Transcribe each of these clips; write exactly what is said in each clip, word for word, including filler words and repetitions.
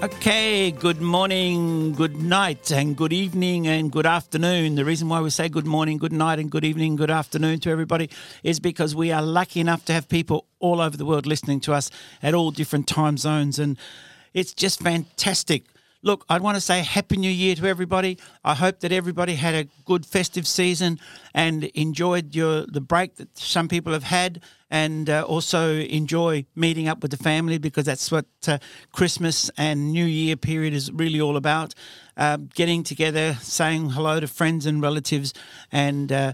Okay, good morning, good night, and good evening, and good afternoon. The reason why we say good morning, good night, and good evening, good afternoon to everybody is because we are lucky enough to have people all over the world listening to us at all different time zones, and it's just fantastic. Look, I want to say Happy New Year to everybody. I hope that everybody had a good festive season and enjoyed your the break that some people have had, and uh, also enjoy meeting up with the family, because that's what uh, Christmas and New Year period is really all about, uh, getting together, saying hello to friends and relatives, and uh,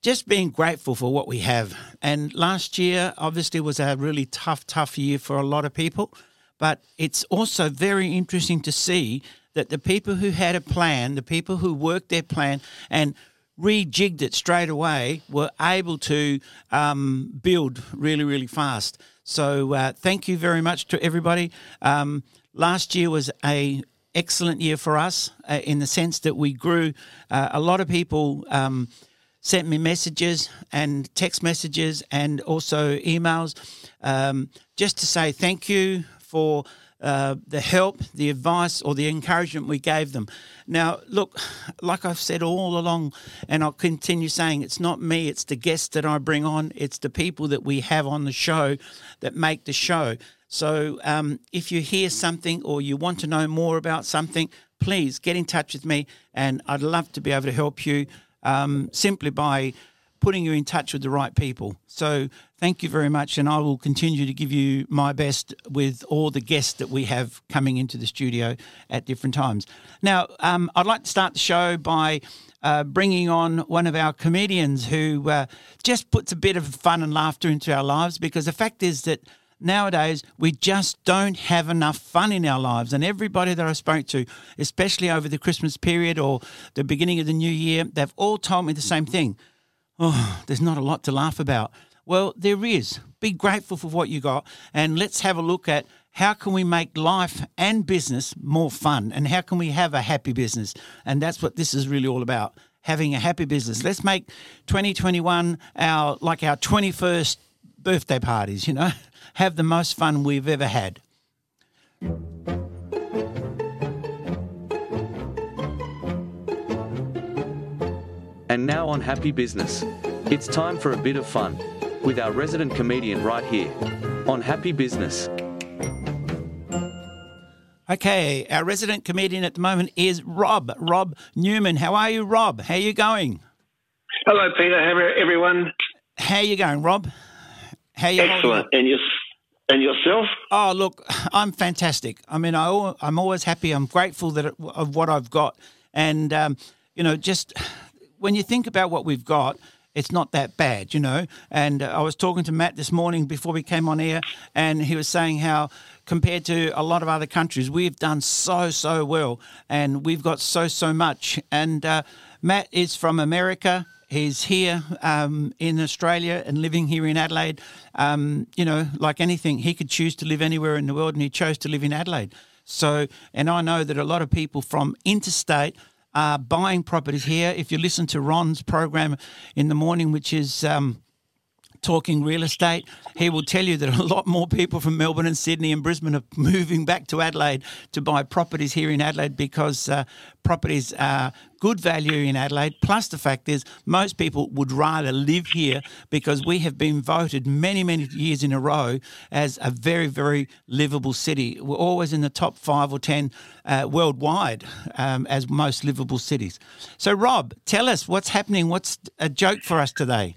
just being grateful for what we have. And last year obviously was a really tough, tough year for a lot of people. But it's also very interesting to see that the people who had a plan, the people who worked their plan and rejigged it straight away, were able to um, build really, really fast. So uh, thank you very much to everybody. Um, last year was a excellent year for us uh, in the sense that we grew. Uh, a lot of people um, sent me messages and text messages and also emails um, just to say thank you for uh, the help, the advice, or the encouragement we gave them. Now, look, like I've said all along, and I'll continue saying, it's not me, it's the guests that I bring on, it's the people that we have on the show that make the show. So um, if you hear something or you want to know more about something, please get in touch with me, and I'd love to be able to help you um, simply by putting you in touch with the right people. So thank you very much, and I will continue to give you my best with all the guests that we have coming into the studio at different times. Now, um, I'd like to start the show by uh, bringing on one of our comedians who uh, just puts a bit of fun and laughter into our lives, because the fact is that nowadays, we just don't have enough fun in our lives. And everybody that I spoke to, especially over the Christmas period or the beginning of the new year, they've all told me the same thing. Oh, there's not a lot to laugh about. Well, there is. Be grateful for what you got, and let's have a look at how can we make life and business more fun, and how can we have a happy business? And that's what this is really all about, having a happy business. Let's make twenty twenty-one our like our twenty-first birthday parties, you know. Have the most fun we've ever had. And now on Happy Business, it's time for a bit of fun with our resident comedian right here on Happy Business. Okay, our resident comedian at the moment is Rob, Rob Newman. How are you, Rob? How are you going? Hello, Peter. How are everyone? How are you going, Rob? How are you Excellent. And, you, and yourself? Oh, look, I'm fantastic. I mean, I, I'm always happy. I'm grateful that it, of what I've got. And, um, you know, just... when you think about what we've got, it's not that bad, you know. And uh, I was talking to Matt this morning before we came on air, and he was saying how compared to a lot of other countries, we've done so, so well, and we've got so, so much. And uh, Matt is from America. He's here um, in Australia and living here in Adelaide. Um, you know, like anything, he could choose to live anywhere in the world, and he chose to live in Adelaide. So, and I know that a lot of people from interstate are buying properties here. If you listen to Ron's program in the morning, which is um, talking real estate, he will tell you that a lot more people from Melbourne and Sydney and Brisbane are moving back to Adelaide to buy properties here in Adelaide, because uh, properties are good value in Adelaide. Plus the fact is most people would rather live here, because we have been voted many, many years in a row as a very, very livable city. We're always in the top five or ten uh, worldwide um, as most livable cities. So, Rob, tell us what's happening. What's a joke for us today?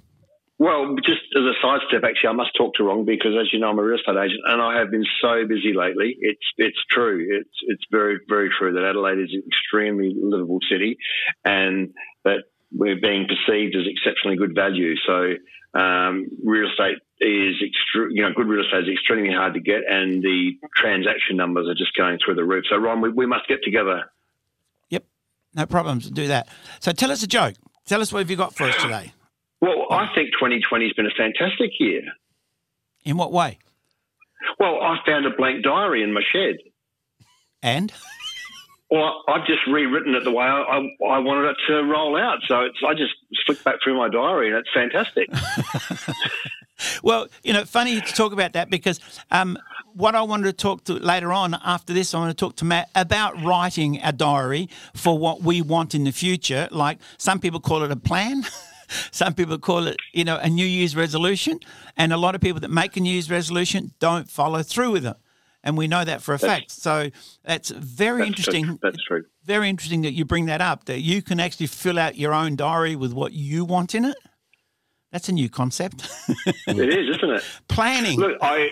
Well, just as a sidestep, actually, I must talk to Ron, because, as you know, I'm a real estate agent, and I have been so busy lately. It's it's true. It's it's very, very true that Adelaide is an extremely livable city, and that we're being perceived as exceptionally good value. So um, real estate is, extre- you know, good real estate is extremely hard to get, and the transaction numbers are just going through the roof. So, Ron, we, we must get together. Yep, no problems. Do that. So tell us a joke. Tell us what have you got for us today. Well, I think twenty twenty has been a fantastic year. In what way? Well, I found a blank diary in my shed. And? Well, I've just rewritten it the way I, I, I wanted it to roll out. So it's, I just flicked back through my diary and it's fantastic. Well, you know, funny to talk about that because um, what I wanted to talk to later on after this, I want to talk to Matt about writing a diary for what we want in the future. Like some people call it a plan. Some people call it, you know, a New Year's resolution, and a lot of people that make a New Year's resolution don't follow through with it, and we know that for a that's, fact. So that's very that's interesting. True. That's true. Very interesting that you bring that up, that you can actually fill out your own diary with what you want in it. That's a new concept. It is, isn't it? Planning. Look, I,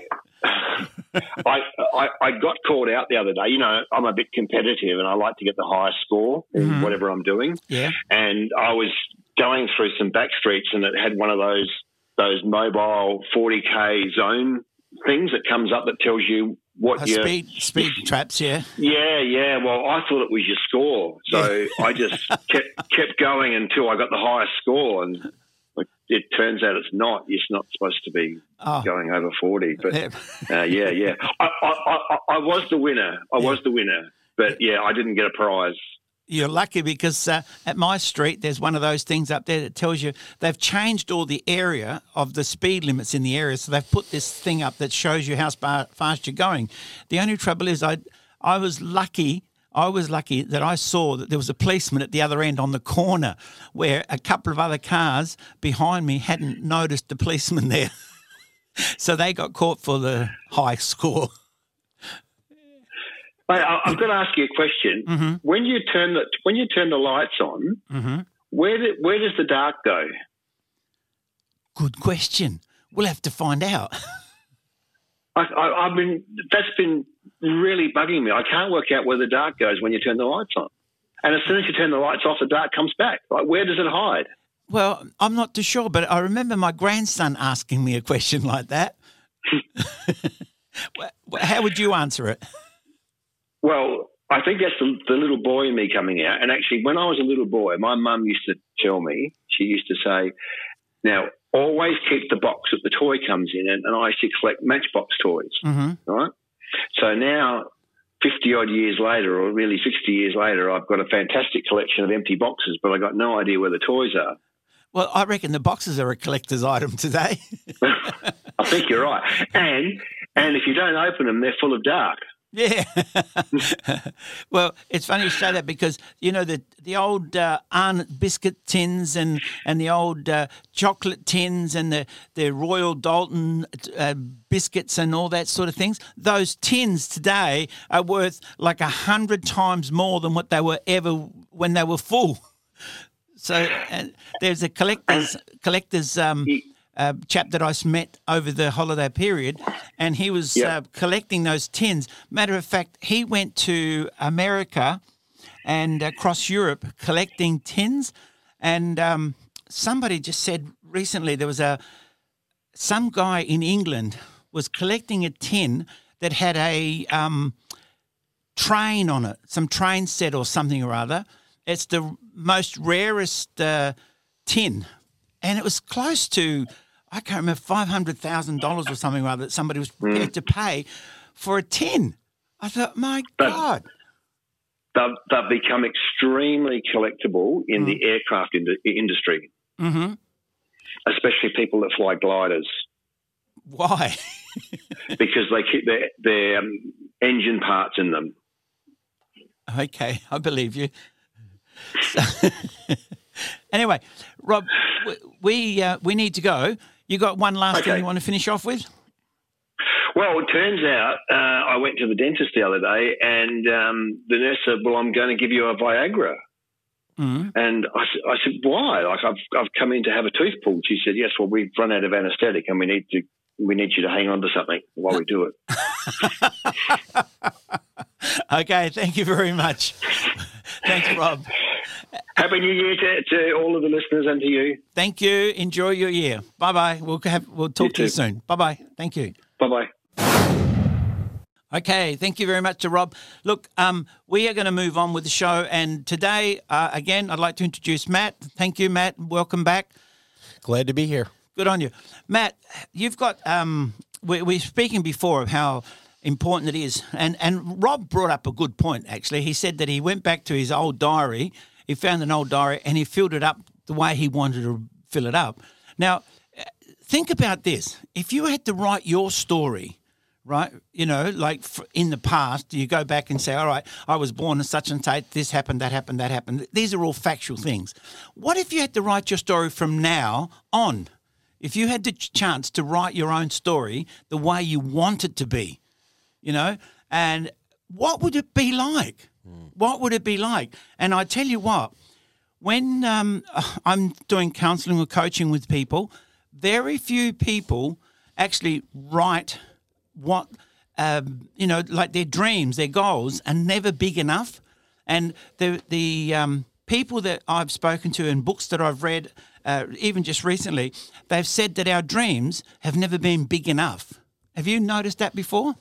I, I, I got called out the other day. You know, I'm a bit competitive, and I like to get the highest score in mm. whatever I'm doing. Yeah, and I was going through some back streets, and it had one of those those mobile forty K zone things that comes up that tells you what uh, your speed speed traps. Yeah, yeah, yeah. Well, I thought it was your score, so I just kept kept going until I got the highest score, and it turns out it's not. It's not supposed to be oh. going over forty. But uh, yeah, yeah, I, I, I, I was the winner. I yeah. was the winner, but yeah, I didn't get a prize. You're lucky because uh, at my street, there's one of those things up there that tells you they've changed all the area of the speed limits in the area. So they've put this thing up that shows you how fast you're going. The only trouble is I I was lucky. I was lucky that I saw that there was a policeman at the other end on the corner where a couple of other cars behind me hadn't noticed the policeman there. So they got caught for the high score. Mate, I'm going to ask you a question. Mm-hmm. When you turn the when you turn the lights on, mm-hmm. where do, where does the dark go? Good question. We'll have to find out. I, I, I mean, that's been really bugging me. I can't work out where the dark goes when you turn the lights on, and as soon as you turn the lights off, the dark comes back. Like, where does it hide? Well, I'm not too sure, but I remember my grandson asking me a question like that. How would you answer it? Well, I think that's the, the little boy in me coming out. And actually, when I was a little boy, my mum used to tell me, she used to say, now, always keep the box that the toy comes in. And, and I used to collect Matchbox toys, mm-hmm. right? So now, fifty-odd years later, or really sixty years later, I've got a fantastic collection of empty boxes, but I've got no idea where the toys are. Well, I reckon the boxes are a collector's item today. I think you're right. And and if you don't open them, they're full of dark. Yeah. Well, it's funny you say that because, you know, the the old uh, Arnott biscuit tins and, and the old uh, chocolate tins and the, the Royal Dalton uh, biscuits and all that sort of things, those tins today are worth like a hundred times more than what they were ever when they were full. So uh, there's a collector's, collector's um, uh, chap that I met over the holiday period. And he was yep. uh, collecting those tins. Matter of fact, he went to America and across Europe collecting tins. And um, somebody just said recently there was a some guy in England was collecting a tin that had a um, train on it, some train set or something or other. It's the most rarest uh, tin, and it was close to, I can't remember, five hundred thousand dollars or something rather that somebody was prepared mm. to pay for a tin. I thought, my but God. They've, they've become extremely collectible in mm. the aircraft in the industry, mm-hmm. especially people that fly gliders. Why? Because they keep their, their um, engine parts in them. Okay, I believe you. So anyway, Rob, we uh, we need to go. You got one last okay. thing you want to finish off with? Well, it turns out uh, I went to the dentist the other day, and um, the nurse said, "Well, I'm going to give you a Viagra." Mm-hmm. And I, I said, "Why? Like I've I've come in to have a tooth pulled." She said, "Yes, well, we've run out of anaesthetic, and we need to we need you to hang on to something while we do it." Okay, thank you very much. Thanks, Rob. Happy New Year to, to all of the listeners and to you. Thank you. Enjoy your year. Bye-bye. We'll have, we'll talk you to you soon. Bye-bye. Thank you. Bye-bye. Okay. Thank you very much to Rob. Look, um, we are going to move on with the show. And today, uh, again, I'd like to introduce Matt. Thank you, Matt. Welcome back. Glad to be here. Good on you. Matt, you've got um, – we were speaking before of how important it is. And, and Rob brought up a good point, actually. He said that he went back to his old diary. He found an old diary and he filled it up the way he wanted to fill it up. Now, think about this. If you had to write your story – right, you know, like in the past, you go back and say, all right, I was born in such and such, this happened, that happened, that happened. These are all factual things. What if you had to write your story from now on? If you had the chance to write your own story the way you want it to be, you know, and what would it be like? Mm. What would it be like? And I tell you what, when um, I'm doing counselling or coaching with people, very few people actually write what, um, you know, like their dreams, their goals are never big enough. And the the um, people that I've spoken to in books that I've read, uh, even just recently, they've said that our dreams have never been big enough. Have you noticed that before?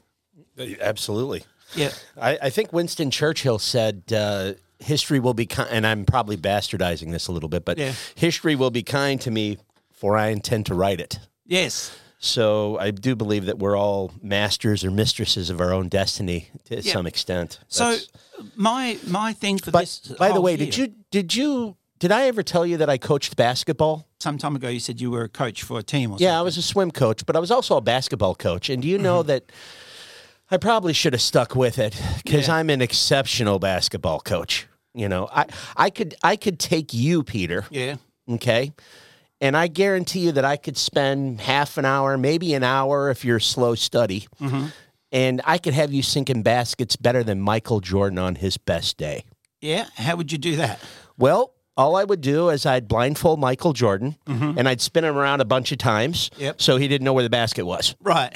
Absolutely. Yeah. I, I think Winston Churchill said uh, history will be kind, and I'm probably bastardizing this a little bit, but yeah. History will be kind to me, for I intend to write it. Yes. So I do believe that we're all masters or mistresses of our own destiny to yeah. some extent. That's... So my my thing for but, this. By the way, year. did you did you did I ever tell you that I coached basketball? Some time ago, you said you were a coach for a team. or yeah, something. Yeah, I was a swim coach, but I was also a basketball coach. And do you know mm-hmm. that I probably should have stuck with it because yeah. I'm an exceptional basketball coach. You know, I I could I could take you, Peter. Yeah. Okay. And I guarantee you that I could spend half an hour, maybe an hour if you're a slow study, mm-hmm. and I could have you sinking baskets better than Michael Jordan on his best day. Yeah? How would you do that? Well, all I would do is I'd blindfold Michael Jordan, mm-hmm. and I'd spin him around a bunch of times yep. so he didn't know where the basket was. Right.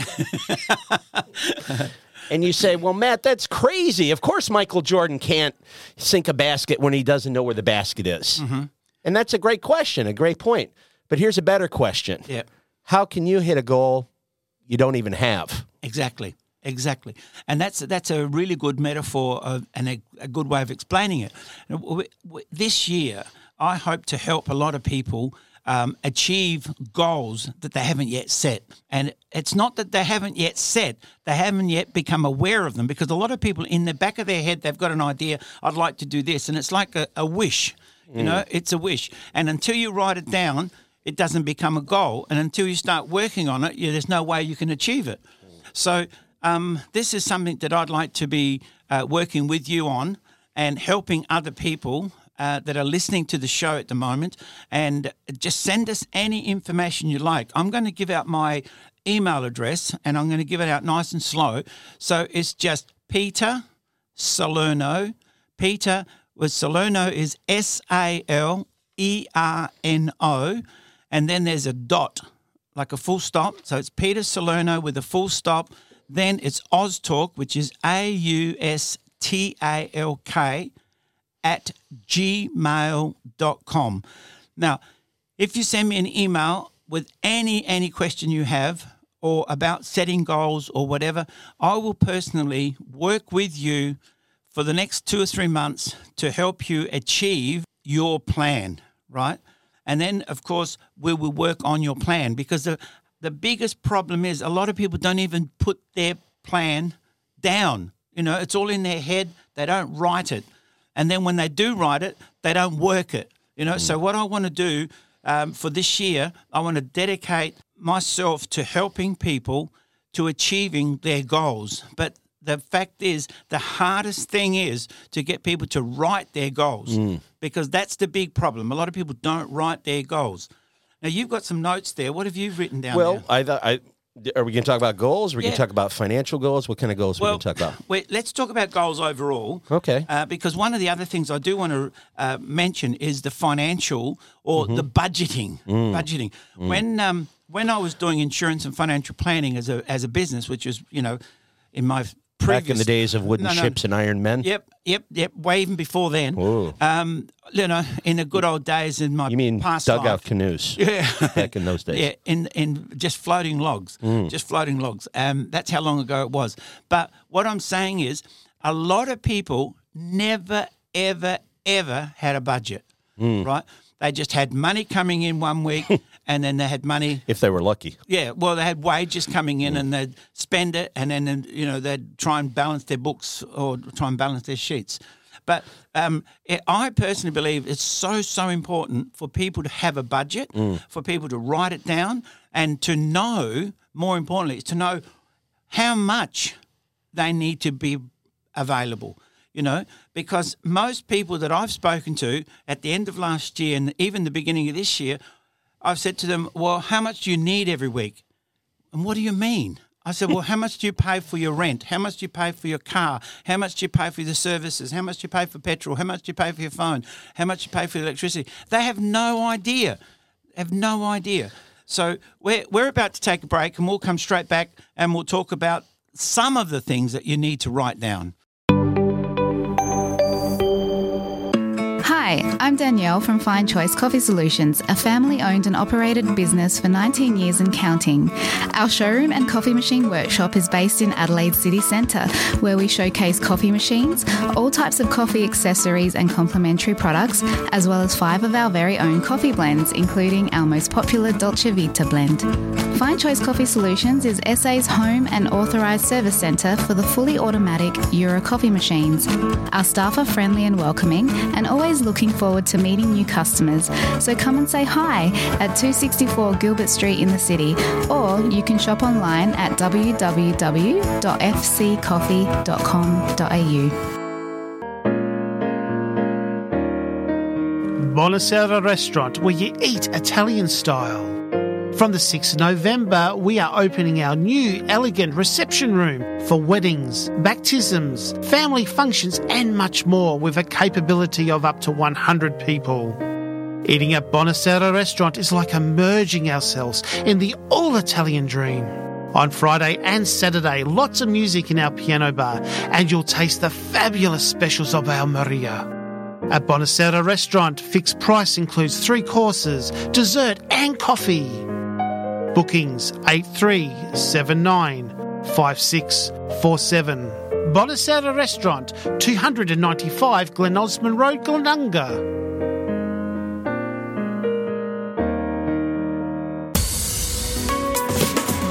And you say, well, Matt, that's crazy. Of course Michael Jordan can't sink a basket when he doesn't know where the basket is. Mm-hmm. And that's a great question, a great point. But here's a better question. Yeah. How can you hit a goal you don't even have? Exactly. Exactly. And that's that's a really good metaphor of, and a, a good way of explaining it. This year, I hope to help a lot of people um, achieve goals that they haven't yet set. And it's not that they haven't yet set, they haven't yet become aware of them, because a lot of people in the back of their head, they've got an idea, I'd like to do this. And it's like a, a wish. You know, mm. it's a wish. And until you write it down, it doesn't become a goal. And until you start working on it, you, there's no way you can achieve it. So um, this is something that I'd like to be uh, working with you on and helping other people uh, that are listening to the show at the moment. And just send us any information you like. I'm going to give out my email address and I'm going to give it out nice and slow. So it's just Peter Salerno, Peter With Salerno is S A L E R N O, and then there's a dot, like a full stop. So it's Peter Salerno with a full stop. Then it's Austalk, which is A U S T A L K, at gmail dot com. Now, if you send me an email with any any question you have or about setting goals or whatever, I will personally work with you for the next two or three months to help you achieve your plan, right? And then, of course, we will work on your plan, because the, the biggest problem is a lot of people don't even put their plan down. You know, it's all in their head. They don't write it. And then when they do write it, they don't work it. You know, mm. so what I want to do um, for this year, I want to dedicate myself to helping people to achieving their goals. But the fact is, the hardest thing is to get people to write their goals, mm. because that's the big problem. A lot of people don't write their goals. Now, you've got some notes there. What have you written down well, there? I th- I, are we going to talk about goals? Are we yeah. going to talk about financial goals? What kind of goals well, are we going to talk about? Wait, let's talk about goals overall. Okay. Uh, because one of the other things I do want to uh, mention is the financial or mm-hmm. the budgeting. Mm. Budgeting. Mm. When um, when I was doing insurance and financial planning as a as a business, which is, you know, in my – Previous. Back in the days of wooden no, no. ships and iron men? Yep, yep, yep. Way even before then. Um, you know, in the good old days in my past life. You mean dugout life. canoes? Yeah. Back in those days. Yeah, in, in just floating logs, mm. just floating logs. Um, that's how long ago it was. But what I'm saying is a lot of people never, ever, ever had a budget, mm. right? They just had money coming in one week and then they had money. If they were lucky. Yeah, well, they had wages coming in, mm. and they'd spend it, and then, you know, they'd try and balance their books or try and balance their sheets. But um, it, I personally believe it's so, so important for people to have a budget, mm. for people to write it down, and to know, more importantly, is to know how much they need to be available, you know, because most people that I've spoken to at the end of last year and even the beginning of this year, I've said to them, well, how much do you need every week? And what do you mean? I said, well, how much do you pay for your rent? How much do you pay for your car? How much do you pay for the services? How much do you pay for petrol? How much do you pay for your phone? How much do you pay for electricity? They have no idea. Have no idea. So we're, we're about to take a break, and we'll come straight back and we'll talk about some of the things that you need to write down. Hi, I'm Danielle from Fine Choice Coffee Solutions, a family-owned and operated business for nineteen years and counting. Our showroom and coffee machine workshop is based in Adelaide City Centre, where we showcase coffee machines, all types of coffee accessories and complementary products, as well as five of our very own coffee blends, including our most popular Dolce Vita blend. Fine Choice Coffee Solutions is S A's home and authorised service centre for the fully automatic Euro coffee machines. Our staff are friendly and welcoming, and always looking forward to meeting new customers, so come and say hi at two sixty-four Gilbert Street in the city, or you can shop online at w w w dot f c coffee dot com dot a u. Bonasera Restaurant, where you eat Italian style. From the sixth of November, we are opening our new elegant reception room for weddings, baptisms, family functions and much more, with a capability of up to one hundred people. Eating at Bonasera Restaurant is like immersing ourselves in the all-Italian dream. On Friday and Saturday, lots of music in our piano bar, and you'll taste the fabulous specials of our Maria. At Bonasera Restaurant, fixed price includes three courses, dessert and coffee. Bookings eight three seven nine five six four seven. Bonasera Restaurant, two ninety-five Glen Osmond Road, Glenunga.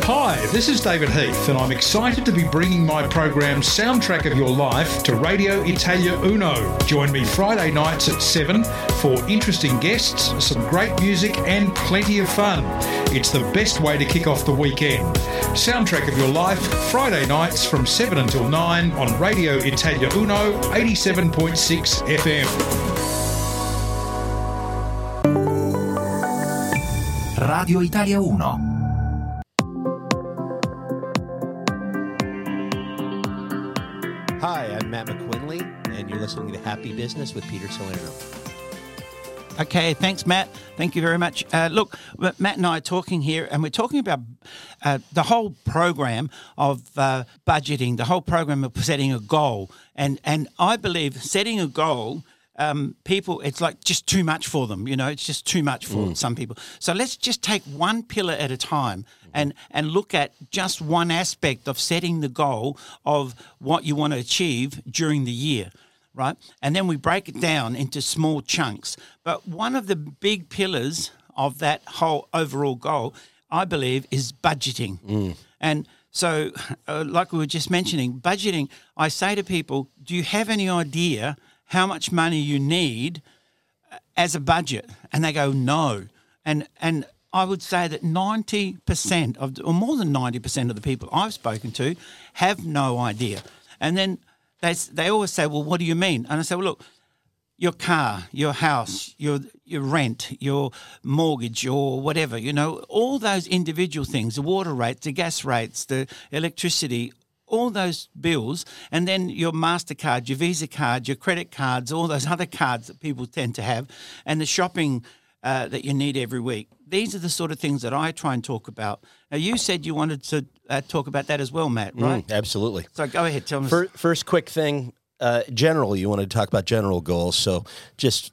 Hi, this is David Heath, and I'm excited to be bringing my program Soundtrack of Your Life to Radio Italia Uno. Join me Friday nights at seven for interesting guests, some great music and plenty of fun. It's the best way to kick off the weekend. Soundtrack of Your Life, Friday nights from seven until nine on Radio Italia Uno, eighty-seven point six F M. Radio Italia Uno. Hi, I'm Matt McQuinley, and you're listening to Happy Business with Peter Salerno. Okay, thanks, Matt. Thank you very much. Uh, look, Matt and I are talking here, and we're talking about uh, the whole program of uh, budgeting, the whole program of setting a goal. And and I believe setting a goal, um, people, it's like just too much for them. You know, it's just too much for mm. some people. So let's just take one pillar at a time. And and look at just one aspect of setting the goal of what you want to achieve during the year, right? And then we break it down into small chunks. But one of the big pillars of that whole overall goal, I believe, is budgeting. Mm. And so uh, like we were just mentioning, budgeting, I say to people, do you have any idea how much money you need as a budget? And they go, no. And and I would say that ninety percent of, or more than ninety percent of the people I've spoken to have no idea. And then they they always say, well, what do you mean? And I say, well, look, your car, your house, your your rent, your mortgage, your whatever, you know, all those individual things, the water rates, the gas rates, the electricity, all those bills, and then your MasterCard, your Visa card, your credit cards, all those other cards that people tend to have, and the shopping uh, that you need every week. These are the sort of things that I try and talk about. Now, you said you wanted to uh, talk about that as well, Matt, right? Mm, absolutely. So go ahead, tell me. First, first quick thing, uh, general, you wanted to talk about general goals. So just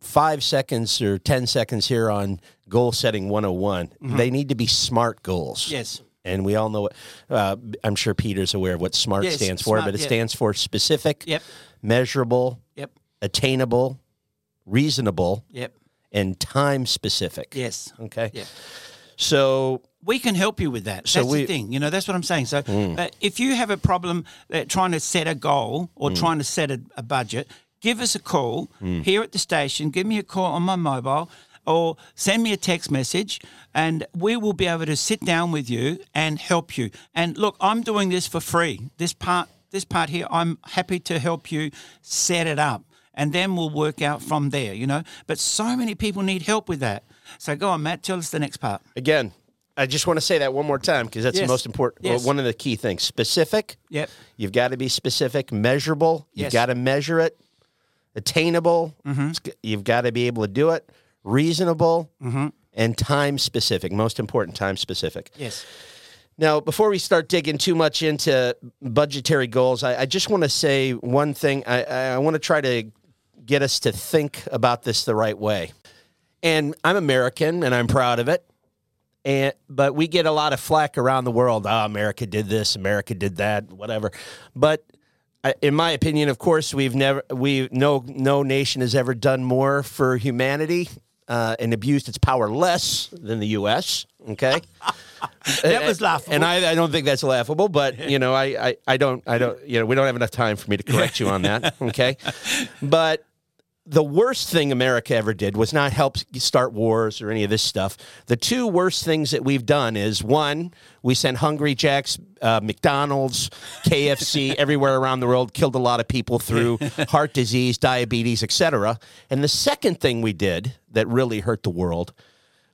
five seconds or ten seconds here on goal setting one oh one. Mm-hmm. They need to be SMART goals. Yes. And we all know, uh, I'm sure Peter's aware of what SMART yes, stands for, smart, but it yeah. stands for specific, yep. measurable, yep. attainable, reasonable, yep. and time specific. Yes. Okay. Yeah. So we can help you with that. So that's we, the thing. You know, that's what I'm saying. So mm. uh, if you have a problem uh, trying to set a goal or mm. trying to set a, a budget, give us a call mm. here at the station. Give me a call on my mobile or send me a text message and we will be able to sit down with you and help you. And look, I'm doing this for free. This part, this part here, I'm happy to help you set it up and then we'll work out from there, you know. But so many people need help with that. So go on, Matt, tell us the next part. Again, I just want to say that one more time because that's yes. the most important, yes. well, one of the key things. Specific. Yep. You've got to be specific. Measurable. Yes. You've got to measure it. Attainable. Mm-hmm. You've got to be able to do it. Reasonable. Mm-hmm. And time specific. Most important, time specific. Yes. Now, before we start digging too much into budgetary goals, I, I just want to say one thing. I, I want to try to get us to think about this the right way. And I'm American, and I'm proud of it, and but we get a lot of flack around the world. Oh, America did this, America did that, whatever. But I, in my opinion, of course, we've never we no no nation has ever done more for humanity uh, and abused its power less than the U S Okay, that was laughable, and I, I don't think that's laughable. But you know, I, I I don't I don't you know we don't have enough time for me to correct you on that. Okay, but. The worst thing America ever did was not help start wars or any of this stuff. The two worst things that we've done is, one, we sent Hungry Jack's, uh, McDonald's, K F C everywhere around the world, killed a lot of people through heart disease, diabetes, et cetera. And the second thing we did that really hurt the world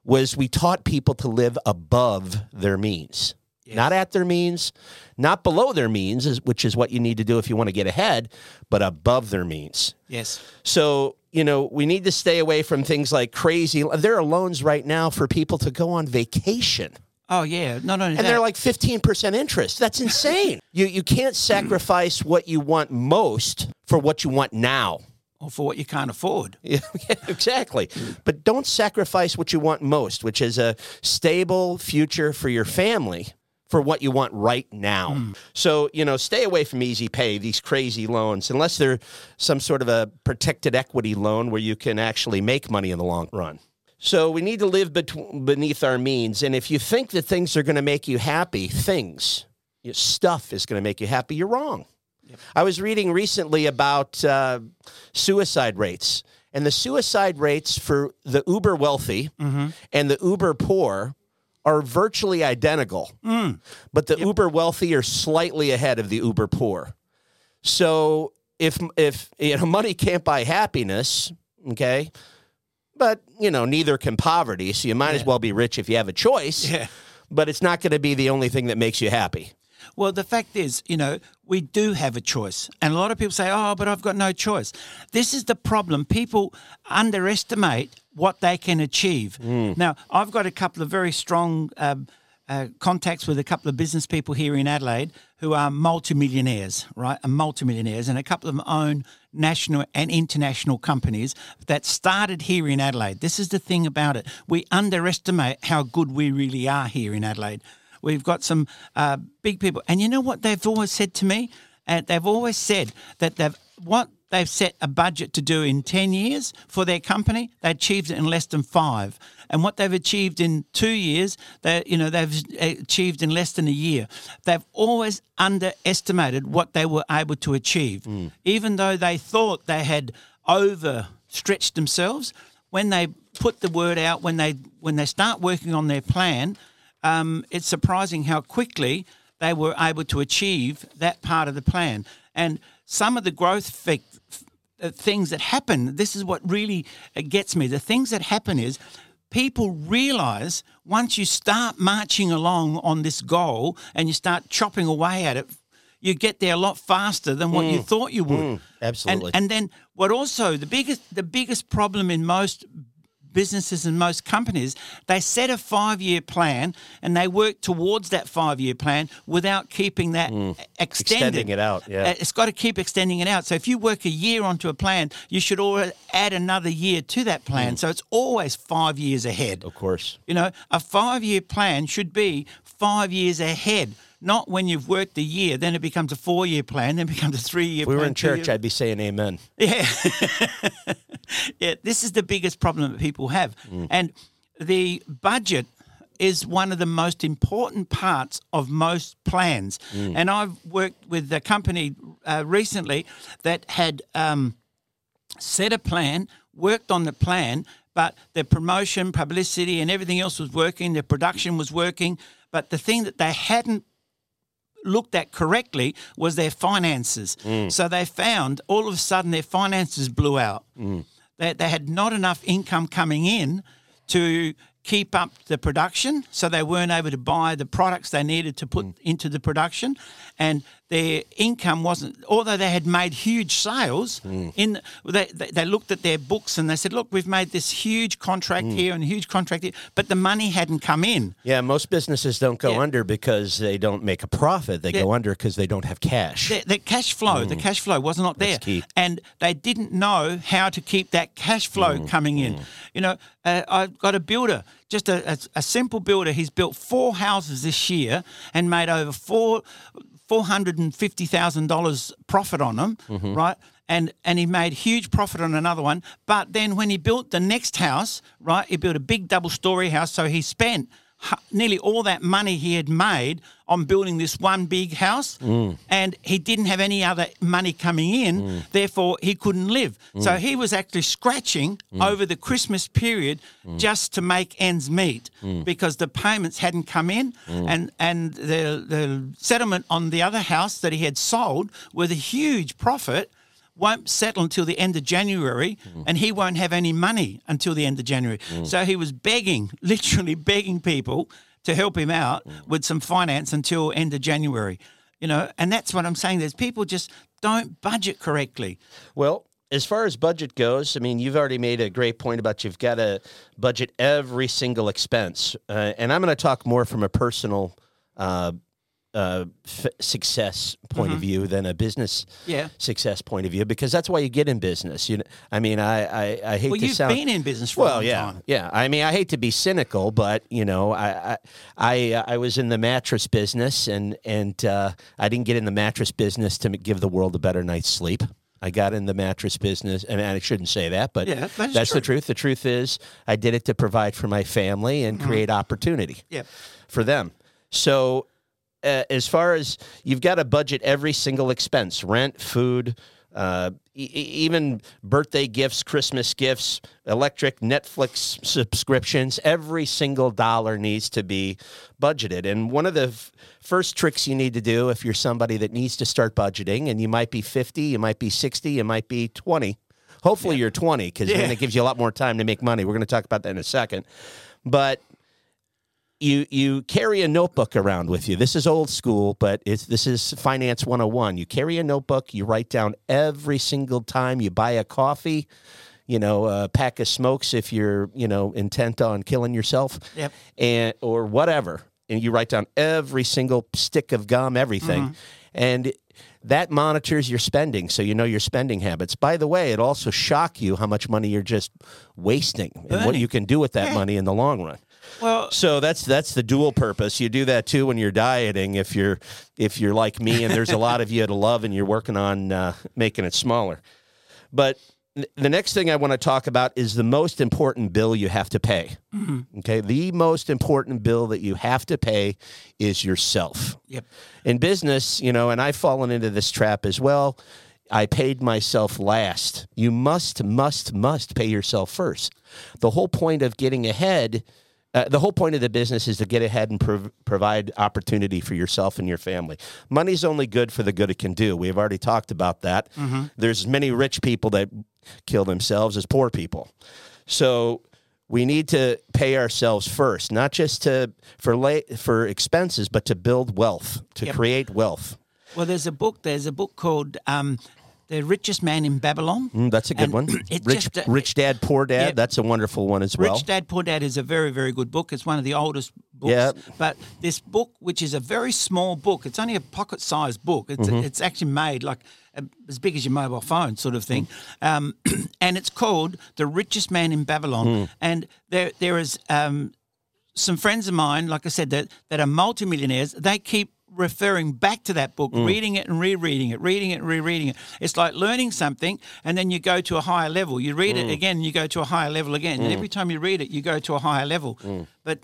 was we taught people to live above their means. Yes. Not at their means, not below their means, which is what you need to do if you want to get ahead, but above their means. Yes. So, you know, we need to stay away from things like crazy. There are loans right now for people to go on vacation. Oh, yeah. No, no. And that. They're like fifteen percent interest. That's insane. you you can't sacrifice what you want most for what you want now. Or for what you can't afford. Yeah, exactly. But don't sacrifice what you want most, which is a stable future for your family. For what you want right now. Mm. So, you know, stay away from easy pay, these crazy loans, unless they're some sort of a protected equity loan where you can actually make money in the long run. So we need to live bet- beneath our means. And if you think that things are going to make you happy, things, your stuff is going to make you happy, you're wrong. Yep. I was reading recently about uh, suicide rates. And the suicide rates for the uber wealthy mm-hmm. and the uber poor are virtually identical, mm. but the yep. uber wealthy are slightly ahead of the uber poor. So if if you know, money can't buy happiness, okay, but you know neither can poverty. So you might yeah. as well be rich if you have a choice. Yeah. But it's not going to be the only thing that makes you happy. Well, the fact is, you know, we do have a choice, and a lot of people say, "Oh, but I've got no choice." This is the problem. People underestimate what they can achieve. Mm. Now, I've got a couple of very strong um, uh, contacts with a couple of business people here in Adelaide who are multimillionaires, right? And multimillionaires, and a couple of them own national and international companies that started here in Adelaide. This is the thing about it. We underestimate how good we really are here in Adelaide. We've got some uh, big people. And you know what they've always said to me? Uh, they've always said that they've what they've set a budget to do in ten years for their company. They achieved it in less than five. And what they've achieved in two years, they, you know, they've achieved in less than a year. They've always underestimated what they were able to achieve. Mm. Even though they thought they had overstretched themselves, when they put the word out, when they when they start working on their plan, um, it's surprising how quickly they were able to achieve that part of the plan. And some of the growth f- f- things that happen, this is what really gets me. The things that happen is people realize once you start marching along on this goal and you start chopping away at it, you get there a lot faster than what mm. you thought you would. Mm, absolutely. And, and then what also, the biggest the biggest problem in most businesses and most companies, they set a five-year plan and they work towards that five-year plan without keeping that mm. extended. Extending it out, yeah. It's got to keep extending it out. So if you work a year onto a plan, you should always add another year to that plan. Mm. So it's always five years ahead. Of course. You know, a five-year plan should be five years ahead, not when you've worked a year. Then it becomes a four-year plan, then it becomes a three-year plan. We were in church, I'd be saying amen. Yeah. Yeah, this is the biggest problem that people have. Mm. And the budget is one of the most important parts of most plans. Mm. And I've worked with a company uh, recently that had um, set a plan, worked on the plan, but their promotion, publicity and everything else was working, their production was working. But the thing that they hadn't looked at correctly was their finances. Mm. So they found all of a sudden their finances blew out. Mm. They, they had not enough income coming in to keep up the production, so they weren't able to buy the products they needed to put mm. into the production, and their income wasn't, although they had made huge sales, mm. in they, they looked at their books and they said, look, we've made this huge contract mm. here and huge contract here, but the money hadn't come in. Yeah, most businesses don't go yeah. under because they don't make a profit. They yeah. go under because they don't have cash. The, the cash flow, mm. the cash flow was not there. That's key. And they didn't know how to keep that cash flow mm. coming in. Mm. You know, uh, I've got a builder, just a, a, a simple builder. He's built four houses this year and made over four... four hundred fifty thousand dollars profit on them, mm-hmm. right? And and he made huge profit on another one. But then when he built the next house, right, he built a big double-storey house, so he spent ha- nearly all that money he had made on building this one big house, mm. and he didn't have any other money coming in, mm. therefore he couldn't live. Mm. So he was actually scratching mm. over the Christmas period mm. just to make ends meet mm. because the payments hadn't come in, mm. and, and the, the settlement on the other house that he had sold with a huge profit won't settle until the end of January, mm. and he won't have any money until the end of January. Mm. So he was begging, literally begging people to help him out with some finance until end of January, you know, and that's what I'm saying. There's people just don't budget correctly. Well, as far as budget goes, I mean, you've already made a great point about you've got to budget every single expense. Uh, and I'm going to talk more from a personal uh, uh, f- success point mm-hmm. of view than a business yeah. success point of view, because that's why you get in business. You know, I mean, I, I, I hate well, to sound... Well, you've been in business for well, a long yeah, time. Yeah, I mean, I hate to be cynical, but, you know, I I, I, I was in the mattress business, and, and uh, I didn't get in the mattress business to give the world a better night's sleep. I got in the mattress business, and I shouldn't say that, but yeah, that that's true. the truth. The truth is I did it to provide for my family and mm-hmm. create opportunity yeah. for them. So... Uh, as far as you've got to budget every single expense, rent, food, uh, e- even birthday gifts, Christmas gifts, electric, Netflix subscriptions, every single dollar needs to be budgeted. And one of the f- first tricks you need to do if you're somebody that needs to start budgeting, and you might be fifty, you might be sixty, you might be twenty. Hopefully yeah. you're twenty, because yeah. then it gives you a lot more time to make money. We're going to talk about that in a second. But... You you carry a notebook around with you. This is old school, but it's this is Finance one oh one. You carry a notebook. You write down every single time you buy a coffee, you know, a pack of smokes if you're, you know, intent on killing yourself, yep. and or whatever. And you write down every single stick of gum, everything. Mm-hmm. And that monitors your spending, so you know your spending habits. By the way, it also shocks you how much money you're just wasting Burning. and what you can do with that yeah. money in the long run. Well, so that's that's the dual purpose. You do that too when you're dieting. If you're if you're like me, and there's a lot of you to love, and you're working on uh, making it smaller. But th- the next thing I want to talk about is the most important bill you have to pay. Mm-hmm. Okay, the most important bill that you have to pay is yourself. Yep. In business, you know, and I've fallen into this trap as well. I paid myself last. You must, must, must pay yourself first. The whole point of getting ahead. Uh, the whole point of the business is to get ahead and prov- provide opportunity for yourself and your family. Money's only good for the good it can do. We've already talked about that. Mm-hmm. There's many rich people that kill themselves as poor people. So we need to pay ourselves first, not just to for la- for expenses, but to build wealth, to yep. create wealth. Well, there's a book. There's a book called. Um The Richest Man in Babylon. Mm, that's a good and one. Rich, just, uh, Rich Dad, Poor Dad. Yeah, that's a wonderful one as well. Rich Dad, Poor Dad is a very, very good book. It's one of the oldest books. Yeah. But this book, which is a very small book, it's only a pocket-sized book. It's mm-hmm. it's actually made like a, as big as your mobile phone sort of thing. Mm. Um, and it's called The Richest Man in Babylon. Mm. And there there is um, some friends of mine, like I said, that that are multimillionaires, they keep referring back to that book, mm. reading it and rereading it, reading it and rereading it. It's like learning something and then you go to a higher level. You read mm. it again and you go to a higher level again. Mm. And every time you read it, you go to a higher level. Mm. But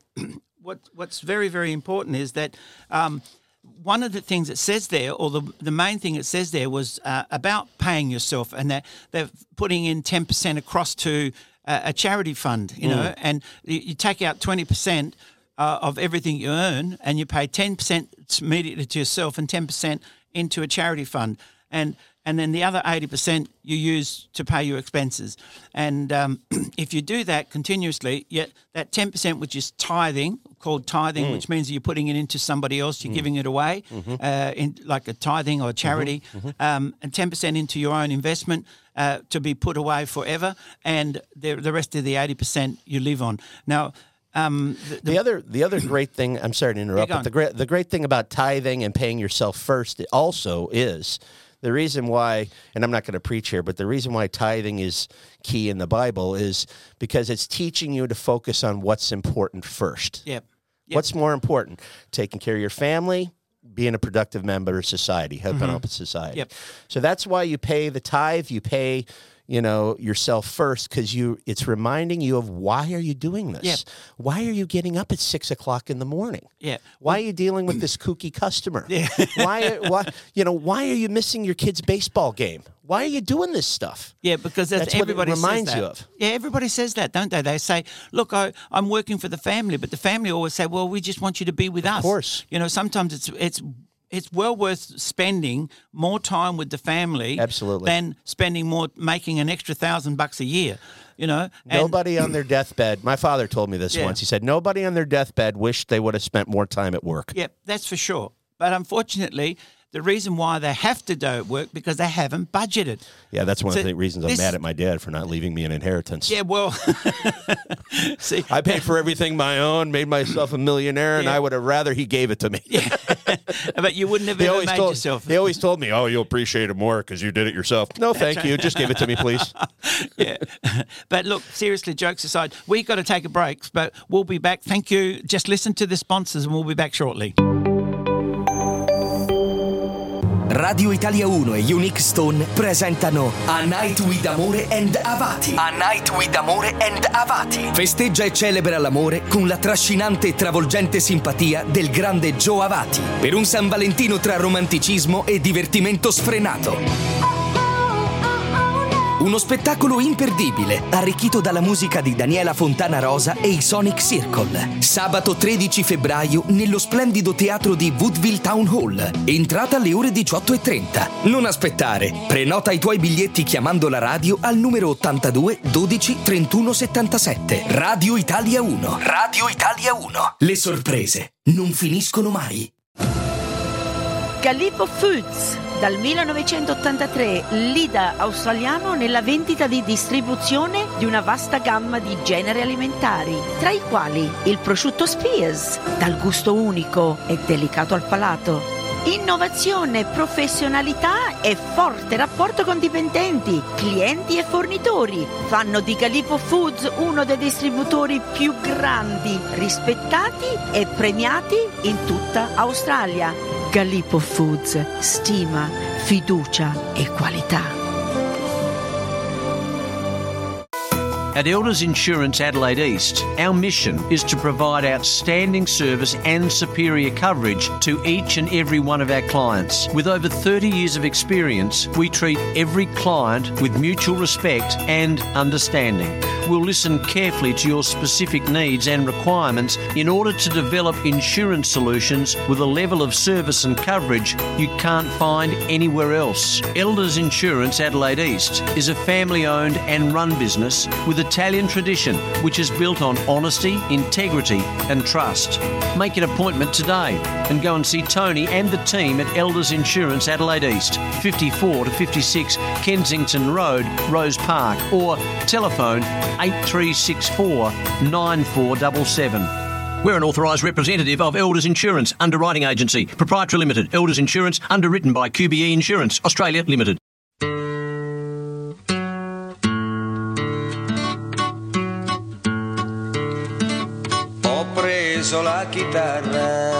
what what's very, very important is that um, one of the things it says there, or the the main thing it says there, was uh, about paying yourself, and that they're putting in ten percent across to a, a charity fund, you mm. know, and you, you take out twenty percent Uh, of everything you earn, and you pay ten percent immediately to yourself and ten percent into a charity fund. And and then the other eighty percent you use to pay your expenses. And um, if you do that continuously, yet that ten percent, which is tithing, called tithing, mm. which means you're putting it into somebody else, you're mm. giving it away, mm-hmm. uh, in like a tithing or a charity, mm-hmm. um, and ten percent into your own investment uh, to be put away forever, and the, the rest of the eighty percent you live on. Now, Um, the, the, the other, the other great thing. I'm sorry to interrupt, but the great, the great thing about tithing and paying yourself first also is the reason why. And I'm not going to preach here, but the reason why tithing is key in the Bible is because it's teaching you to focus on what's important first. Yep. Yep. What's more important? Taking care of your family, being a productive member of society, helping mm-hmm. out society. Yep. So that's why you pay the tithe. You pay. You know, yourself first, because you it's reminding you of why are you doing this? Yep. Why are you getting up at six o'clock in the morning? Yeah. Why are you dealing with this kooky customer? Yeah. why why you know, why are you missing your kid's baseball game? Why are you doing this stuff? Yeah, because that's, that's everybody what it reminds says that. You of. Yeah, everybody says that, don't they? They say, "Look, I, I'm working for the family," but the family always say, "Well, we just want you to be with of us." Of course. You know, sometimes it's it's It's well worth spending more time with the family Absolutely. Than spending more, making an extra thousand bucks a year, you know. And nobody on their deathbed, my father told me this yeah. once, he said, nobody on their deathbed wished they would have spent more time at work. Yep, that's for sure. But unfortunately, the reason why they have to do at work because they haven't budgeted. Yeah, that's one so of the reasons this, I'm mad at my dad for not leaving me an inheritance. Yeah, well. see, I paid for everything my own, made myself a millionaire, yeah. and I would have rather he gave it to me. Yeah. But you wouldn't have they ever made told, yourself. They always told me, "Oh, you'll appreciate it more because you did it yourself." No, thank right. you. Just give it to me, please. yeah. But look, seriously, jokes aside, we've got to take a break, but we'll be back. Thank you. Just listen to the sponsors and we'll be back shortly. Radio Italia Uno e Unique Stone presentano A Night with Amore and Avati. A Night with Amore and Avati festeggia e celebra l'amore con la trascinante e travolgente simpatia del grande Joe Avati per un San Valentino tra romanticismo e divertimento sfrenato. Uno spettacolo imperdibile, arricchito dalla musica di Daniela Fontana Rosa e i Sonic Circle. Sabato tredici febbraio nello splendido teatro di Woodville Town Hall. Entrata alle ore diciotto e trenta. Non aspettare. Prenota i tuoi biglietti chiamando la radio al numero ottantadue dodici trentuno settantasette. Radio Italia Uno. Radio Italia Uno. Le sorprese non finiscono mai. Callipo Foods, dal millenovecentottantatré, leader australiano nella vendita di distribuzione di una vasta gamma di generi alimentari, tra i quali il prosciutto Spears, dal gusto unico e delicato al palato. Innovazione, professionalità e forte rapporto con dipendenti, clienti e fornitori fanno di Callipo Foods uno dei distributori più grandi, rispettati e premiati in tutta Australia. Callipo Foods, stima, fiducia e qualità. At Elders Insurance Adelaide East, our mission is to provide outstanding service and superior coverage to each and every one of our clients. With over thirty years of experience, we treat every client with mutual respect and understanding. We'll listen carefully to your specific needs and requirements in order to develop insurance solutions with a level of service and coverage you can't find anywhere else. Elders Insurance Adelaide East is a family-owned and run business with Italian tradition, which is built on honesty, integrity and trust. Make an appointment today and go and see Tony and the team at Elders Insurance Adelaide East, fifty-four to fifty-six Kensington Road, Rose Park, or telephone eight three six four nine four seven seven. We're an authorised representative of Elders Insurance Underwriting Agency, Proprietary Limited, Elders Insurance, underwritten by Q B E Insurance, Australia Limited. Opre preso la chitarra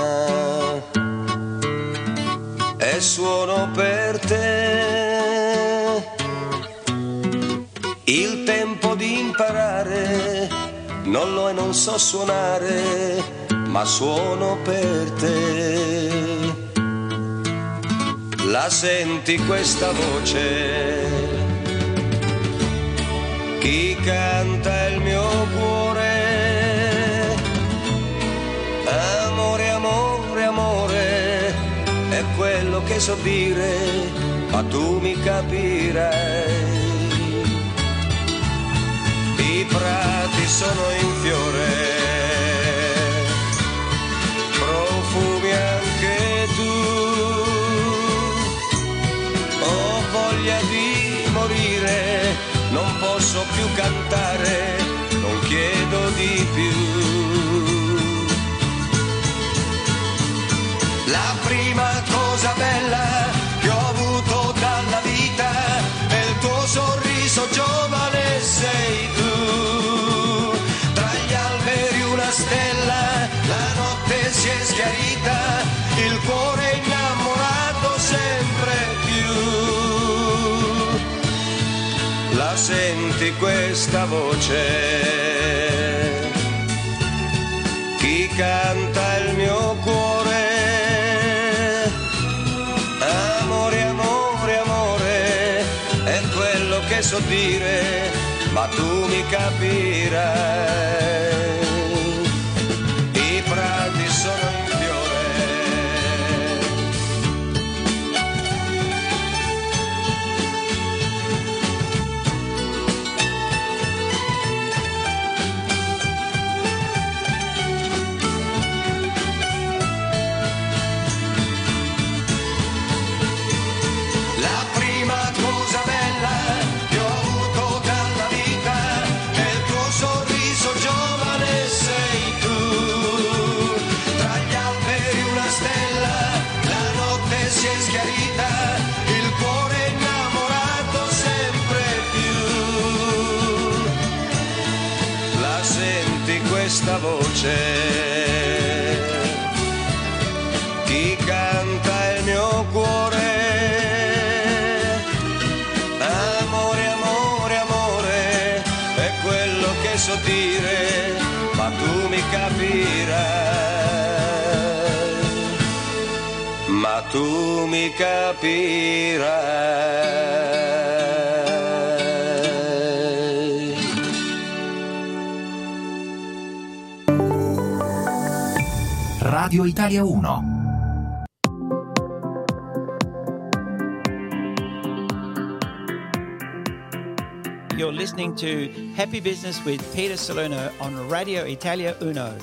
e suono per te. Il tempo di imparare non lo e non so suonare, ma suono per te. La senti questa voce, chi canta il mio cuore, amore, amore, amore, è quello che so dire, ma tu mi capirai. I prati sono in fiore, profumi anche tu, ho voglia di morire, non posso più cantare, non chiedo di più. La prima cosa bella che ho avuto dalla vita è il tuo sorriso giovane, sei tu. La notte si è schiarita, il cuore innamorato sempre più. La senti questa voce, chi canta il mio cuore, amore, amore, amore, è quello che so dire, ma tu mi capirai. Questa voce, chi canta il mio cuore, amore, amore, amore, è quello che so dire, ma tu mi capirai, ma tu mi capirai. Radio Italia Uno. You're listening to Happy Business with Peter Salerno on Radio Italia Uno.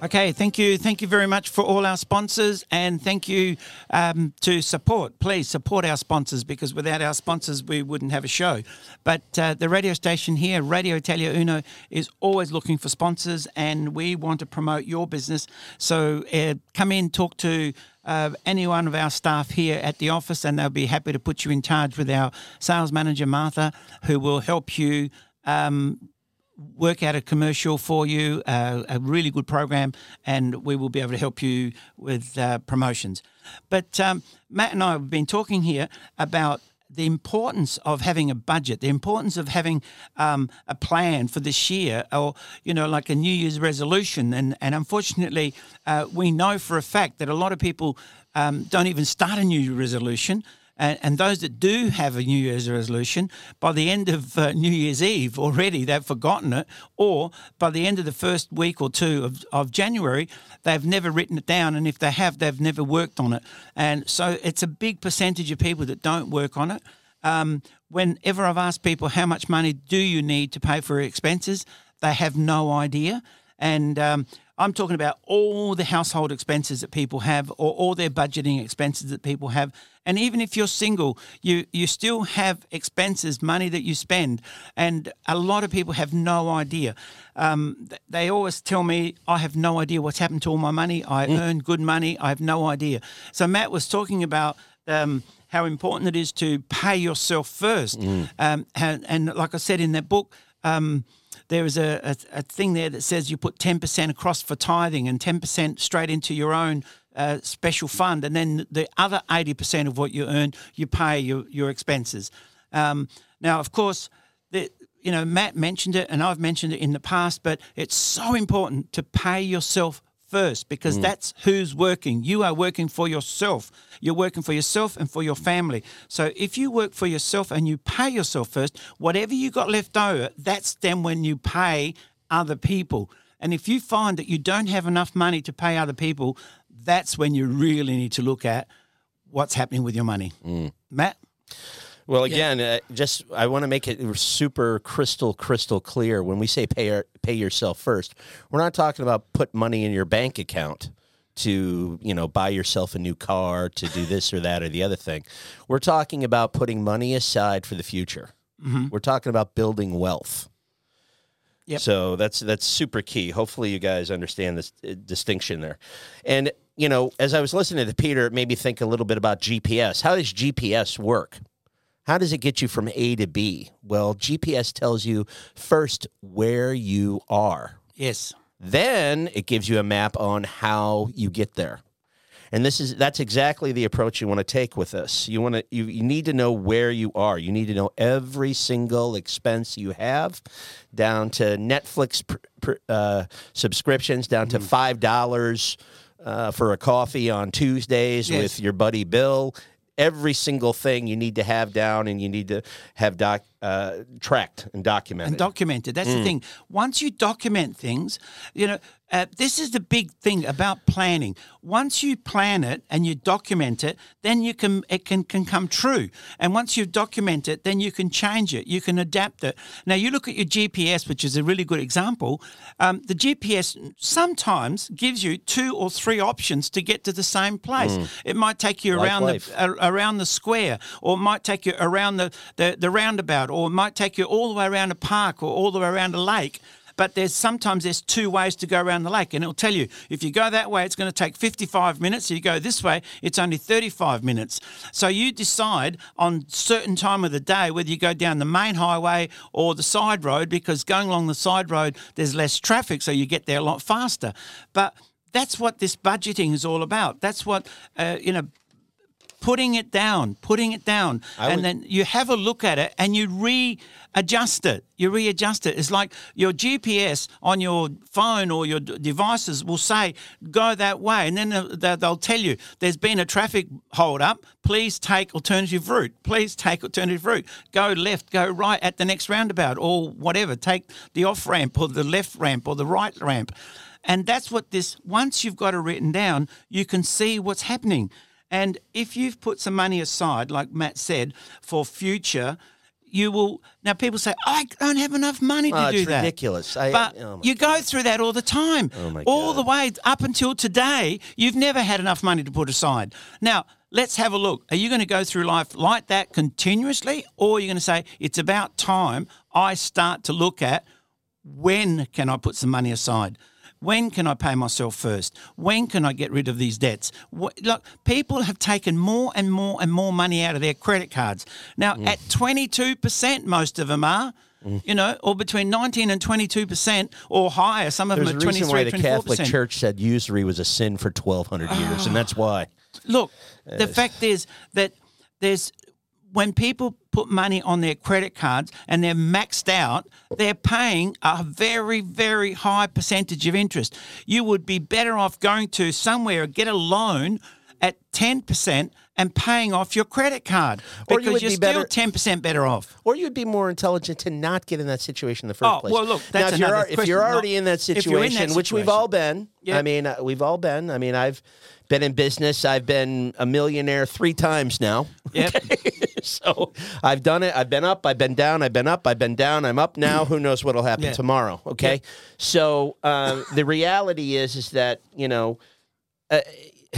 Okay, thank you. Thank you very much for all our sponsors, and thank you um, to support. Please support our sponsors, because without our sponsors, we wouldn't have a show. But uh, the radio station here, Radio Italia Uno, is always looking for sponsors, and we want to promote your business. So uh, come in, talk to Uh, any one of our staff here at the office, and they'll be happy to put you in charge with our sales manager, Martha, who will help you um, work out a commercial for you, uh, a really good program, and we will be able to help you with uh, promotions. But um, Matt and I have been talking here about the importance of having a budget, the importance of having um, a plan for this year, or, you know, like a New Year's resolution. And, and unfortunately, uh, we know for a fact that a lot of people um, don't even start a New Year's resolution. And, and those that do have a New Year's resolution, by the end of uh, New Year's Eve already, they've forgotten it. Or by the end of the first week or two of, of January, they've never written it down. And if they have, they've never worked on it. And so it's a big percentage of people that don't work on it. Um, whenever I've asked people, how much money do you need to pay for expenses? They have no idea. And um, I'm talking about all the household expenses that people have, or all their budgeting expenses that people have. And even if you're single, you, you still have expenses, money that you spend. And a lot of people have no idea. Um, they always tell me, I have no idea what's happened to all my money. I mm. earned good money. I have no idea. So Matt was talking about um, how important it is to pay yourself first. Mm. Um, and, and like I said in that book, um, there is a, a, a thing there that says you put ten percent across for tithing and ten percent straight into your own uh, special fund, and then the other eighty percent of what you earn, you pay your, your expenses. Um, now, of course, the, you know, Matt mentioned it and I've mentioned it in the past, but it's so important to pay yourself first, because mm. that's who's working. You are working for yourself. You're working for yourself and for your family. So if you work for yourself and you pay yourself first, whatever you got left over, that's then when you pay other people. And if you find that you don't have enough money to pay other people, that's when you really need to look at what's happening with your money. Mm. Matt? Well, again, yeah. uh, just I want to make it super crystal, crystal clear. When we say pay our, pay yourself first, we're not talking about put money in your bank account to, you know, buy yourself a new car, to do this or that or the other thing. We're talking about putting money aside for the future. Mm-hmm. We're talking about building wealth. Yep. So that's that's super key. Hopefully you guys understand this uh, distinction there. And, you know, as I was listening to Peter, it made me think a little bit about G P S. How does G P S work? How does it get you from A to B? Well, G P S tells you first where you are. Yes. Then it gives you a map on how you get there. And this is that's exactly the approach you want to take with this. You want to you, you need to know where you are. You need to know every single expense you have, down to Netflix pr- pr- uh, subscriptions, down to five dollars uh, for a coffee on Tuesdays yes. with your buddy Bill. Every single thing you need to have down, and you need to have doc, uh, tracked and documented. And documented. That's mm. the thing. Once you document things, you know, uh, this is the big thing about planning. Once you plan it and you document it, then you can it can, can come true. And once you document it, then you can change it. You can adapt it. Now, you look at your G P S, which is a really good example. Um, the G P S sometimes gives you two or three options to get to the same place. Mm. It might take you like around life. the uh, around the square, or it might take you around the, the, the roundabout, or it might take you all the way around a park, or all the way around a lake. But there's sometimes there's two ways to go around the lake, and it'll tell you if you go that way, it's going to take fifty-five minutes. So you go this way, it's only thirty-five minutes. So you decide on certain time of the day whether you go down the main highway or the side road, because going along the side road, there's less traffic, so you get there a lot faster. But that's what this budgeting is all about. That's what, uh, you know, putting it down, putting it down, I and would... then you have a look at it and you readjust it. You readjust it. It's like your G P S on your phone or your d- devices will say, go that way. And then they'll, they'll tell you, there's been a traffic hold up. Please take alternative route. Please take alternative route. Go left, go right at the next roundabout, or whatever. Take the off ramp or the left ramp or the right ramp. And that's what this, once you've got it written down, you can see what's happening. And if you've put some money aside, like Matt said, for future, you will – now people say, I don't have enough money to oh, do that. Ridiculous. I, but oh you God. go through that all the time. Oh my all God. the way up until today, you've never had enough money to put aside. Now, let's have a look. Are you going to go through life like that continuously, or are you going to say, it's about time I start to look at when can I put some money aside? When can I pay myself first? When can I get rid of these debts? What, look, people have taken more and more and more money out of their credit cards. Now, mm. at twenty-two percent, most of them are, mm. you know, or between nineteen and twenty-two percent or higher. Some of There's them are twenty-three percent. There's a reason why the twenty-four percent. Catholic Church said usury was a sin for twelve hundred oh. years, and that's why. Look, uh, the fact is that there's when people put money on their credit cards and they're maxed out, they're paying a very, very high percentage of interest. You would be better off going to somewhere, get a loan at ten percent and paying off your credit card, because you you're be still better, ten percent better off. Or you'd be more intelligent to not get in that situation in the first oh, place. Well, look, that's now, if, another you're, if you're already not, in, that in that situation, which we've all been. Yep. I mean, we've all been. I mean, I've been in business. I've been a millionaire three times now. Yep. Okay? So I've done it. I've been up. I've been down. I've been up. I've been down. I'm up now. Who knows what will happen yeah. tomorrow, okay? Yeah. So um, the reality is is that, you know, uh,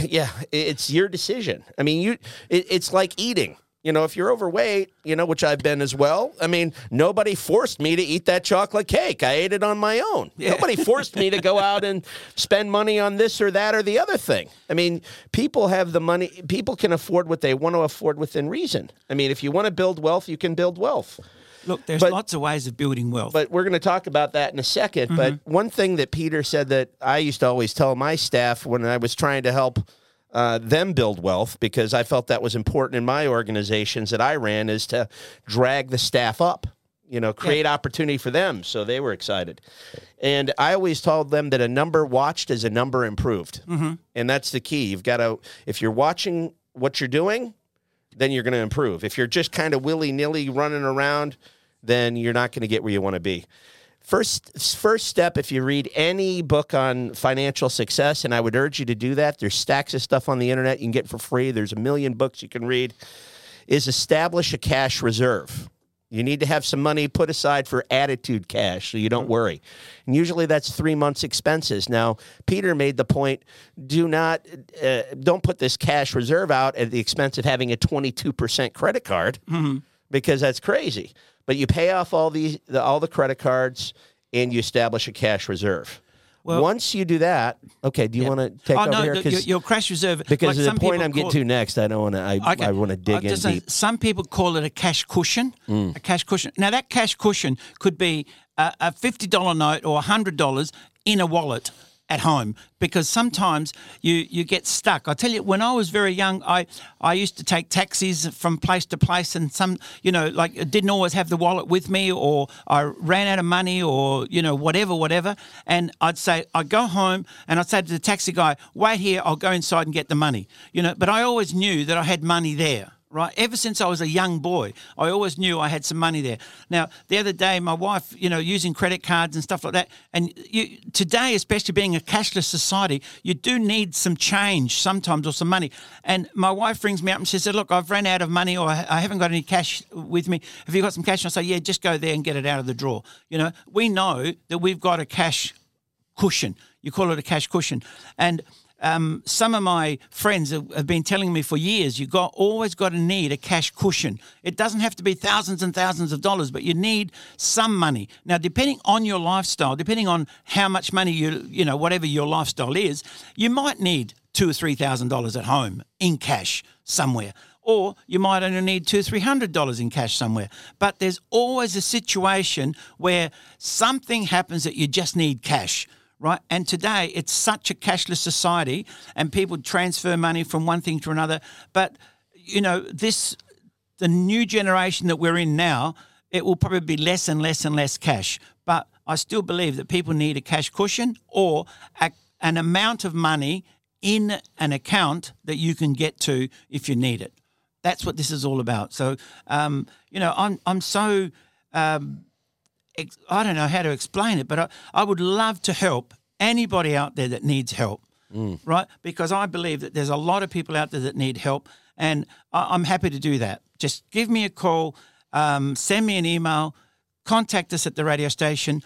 yeah, it's your decision. I mean, you. It, it's like eating. You know, if you're overweight, you know, which I've been as well, I mean, nobody forced me to eat that chocolate cake. I ate it on my own. Yeah. Nobody forced me to go out and spend money on this or that or the other thing. I mean, people have the money. People can afford what they want to afford within reason. I mean, if you want to build wealth, you can build wealth. Look, there's but, lots of ways of building wealth. But we're going to talk about that in a second. Mm-hmm. But one thing that Peter said that I used to always tell my staff when I was trying to help Uh, them build wealth, because I felt that was important in my organizations that I ran, is to drag the staff up, you know, create yeah. opportunity for them. So they were excited. And I always told them that a number watched is a number improved. Mm-hmm. And that's the key. You've got to, if you're watching what you're doing, then you're going to improve. If you're just kind of willy-nilly running around, then you're not going to get where you want to be. First first step, if you read any book on financial success, and I would urge you to do that, there's stacks of stuff on the internet you can get for free, there's a million books you can read, is establish a cash reserve. You need to have some money put aside for attitude cash so you don't worry. And usually that's three months' expenses. Now, Peter made the point, do not, uh, don't put this cash reserve out at the expense of having a twenty-two percent credit card, mm-hmm. because that's crazy. But you pay off all these, the, all the credit cards, and you establish a cash reserve. Well, once you do that, okay. Do you yeah. want to take oh, over no, here? Your, your cash reserve, because like the point I'm getting to next, I don't want to. I, okay. I want to dig in deep. Some people call it a cash cushion. Mm. A cash cushion. Now that cash cushion could be a, a fifty dollar note or a hundred dollars in a wallet at home, because sometimes you, you get stuck. I tell you, when I was very young, I, I used to take taxis from place to place, and some, you know, like I didn't always have the wallet with me, or I ran out of money, or, you know, whatever, whatever. And I'd say, I'd go home and I'd say to the taxi guy, wait here, I'll go inside and get the money, you know, but I always knew that I had money there. Right. Ever since I was a young boy, I always knew I had some money there. Now, the other day, my wife, you know, using credit cards and stuff like that. And you, today, especially being a cashless society, you do need some change sometimes, or some money. And my wife rings me up and she said, look, I've run out of money, or I haven't got any cash with me. Have you got some cash? And I say, yeah, just go there and get it out of the drawer. You know, we know that we've got a cash cushion. You call it a cash cushion. And Um, some of my friends have been telling me for years, you got always got to need a cash cushion. It doesn't have to be thousands and thousands of dollars, but you need some money. Now, depending on your lifestyle, depending on how much money you, you know, whatever your lifestyle is, you might need two or three thousand dollars at home in cash somewhere, or you might only need two or three hundred dollars in cash somewhere. But there's always a situation where something happens that you just need cash. Right. And today it's such a cashless society, and people transfer money from one thing to another. But, you know, this, the new generation that we're in now, it will probably be less and less and less cash. But I still believe that people need a cash cushion, or a, an amount of money in an account that you can get to if you need it. That's what this is all about. So, um, you know, I'm, I'm so um, – I don't know how to explain it, but I, I would love to help anybody out there that needs help, mm. right? Because I believe that there's a lot of people out there that need help, and I, I'm happy to do that. Just give me a call, um, send me an email, contact us at the radio station.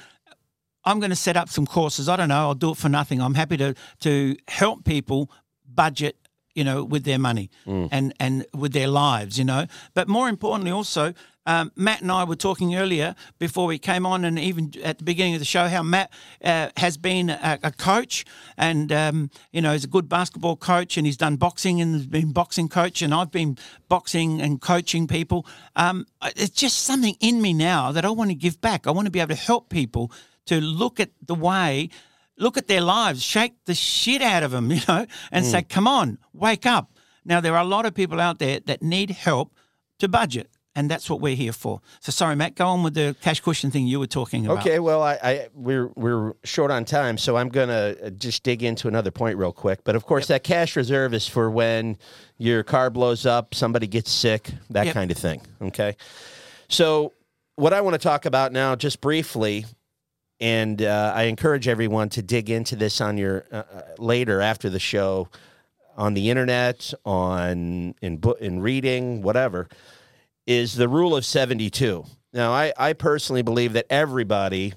I'm going to set up some courses. I don't know. I'll do it for nothing. I'm happy to to help people budget, you know, with their money mm. and, and with their lives, you know. But more importantly also, Um, Matt and I were talking earlier before we came on, and even at the beginning of the show, how Matt uh, has been a, a coach, and um, you know, he's a good basketball coach, and he's done boxing and has been boxing coach, and I've been boxing and coaching people. Um, it's just something in me now that I want to give back. I want to be able to help people to look at the way, look at their lives, shake the shit out of them, you know, and mm. say, come on, wake up. Now, there are a lot of people out there that need help to budget. And that's what we're here for. So sorry, Matt, go on with the cash cushion thing you were talking about. Okay, well, I, I we're we're short on time, so I'm going to just dig into another point real quick. But, of course, yep. that cash reserve is for when your car blows up, somebody gets sick, that yep. kind of thing, okay? So what I want to talk about now just briefly, and uh, I encourage everyone to dig into this on your uh, later after the show, on the internet, on in bo- in reading, whatever, is the rule of seventy-two. Now, I, I personally believe that everybody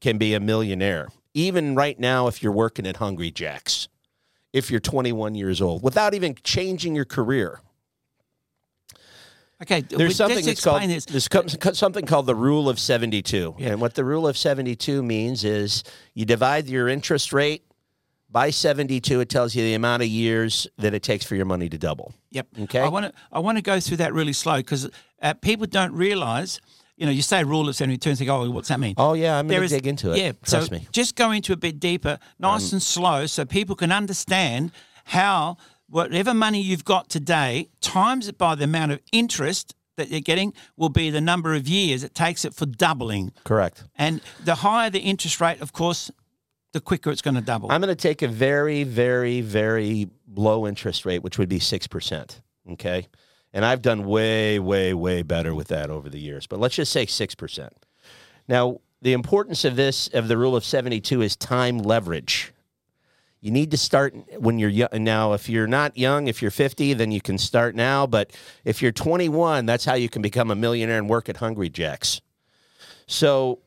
can be a millionaire, even right now if you're working at Hungry Jack's, if you're twenty-one years old, without even changing your career. Okay, there's something that's called this. There's something called the rule of seventy-two. Yeah. And what the rule of seventy-two means is you divide your interest rate by seventy-two. It tells you the amount of years that it takes for your money to double. Yep. Okay. I want to I want to go through that really slow because uh, people don't realize. You know, you say rule of seventy-two and think, oh, what's that mean? Oh, yeah, I'm going to dig into it. Yeah, trust so me. Just go into a bit deeper, nice um, and slow, so people can understand how whatever money you've got today, times it by the amount of interest that you're getting will be the number of years it takes it for doubling. Correct. And the higher the interest rate, of course, the quicker it's going to double. I'm going to take a very, very, very low interest rate, which would be six percent, okay? And I've done way, way, way better with that over the years. But let's just say six percent. Now, the importance of this, of the rule of seventy-two, is time leverage. You need to start when you're young. Now, if you're not young, if you're fifty, then you can start now. But if you're twenty-one, that's how you can become a millionaire and work at Hungry Jack's. So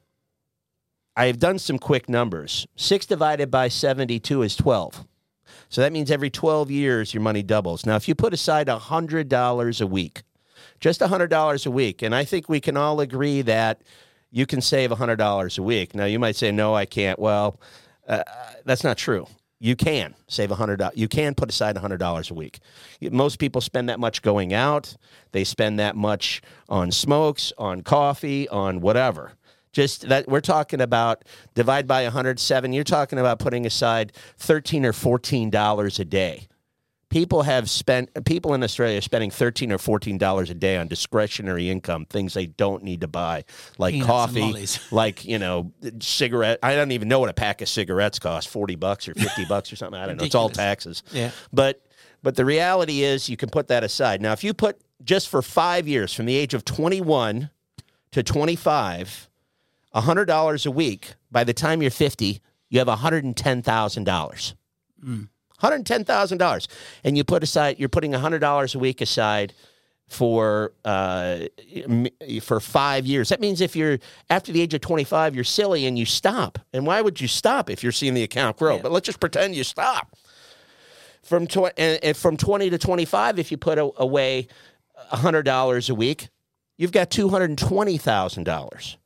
I've done some quick numbers. six divided by seventy-two is twelve. So that means every twelve years, your money doubles. Now, if you put aside one hundred dollars a week, just one hundred dollars a week, and I think we can all agree that you can save one hundred dollars a week. Now, you might say, no, I can't. Well, uh, that's not true. You can save one hundred dollars. You can put aside one hundred dollars a week. Most people spend that much going out. They spend that much on smokes, on coffee, on whatever. Just that we're talking about divide by one hundred seven. You're talking about putting aside thirteen or fourteen dollars a day. People have spent people in Australia are spending thirteen or fourteen dollars a day on discretionary income, things they don't need to buy, like peanuts, coffee, like, you know, cigarette. I don't even know what a pack of cigarettes costs, forty bucks or fifty bucks or something. I don't know. It's all taxes. Yeah. But but the reality is you can put that aside. Now, if you put just for five years from the age of twenty-one to twenty-five, one hundred dollars a week, by the time you're fifty, you have one hundred ten thousand dollars. Mm. one hundred ten thousand dollars. And you put aside, you're putting one hundred dollars a week aside for uh, for five years. That means if you're, after the age of twenty-five, you're silly and you stop. And why would you stop if you're seeing the account grow? Yeah. But let's just pretend you stop. From, tw- and, and from twenty to twenty-five, if you put a- away one hundred dollars a week, you've got two hundred twenty thousand dollars.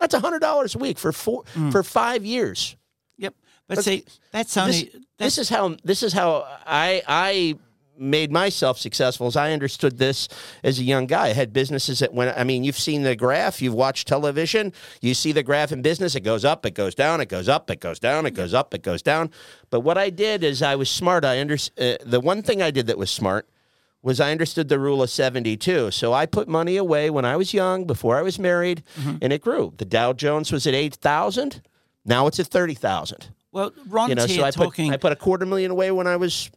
That's one hundred dollars a week for four, mm. for five years. Yep. But, but see, that's only... This, that's... this is how this is how I I made myself successful, as I understood this as a young guy. I had businesses that went... I mean, you've seen the graph. You've watched television. You see the graph in business. It goes up. It goes down. It goes up. It goes down. It goes up. It goes down. But what I did is I was smart. I under, uh, The one thing I did that was smart was I understood the rule of seventy-two. So I put money away when I was young, before I was married, mm-hmm. and it grew. The Dow Jones was at eight thousand. Now it's at thirty thousand. Well, Ron's you know, here so I talking... Put, I put a quarter million away when I was,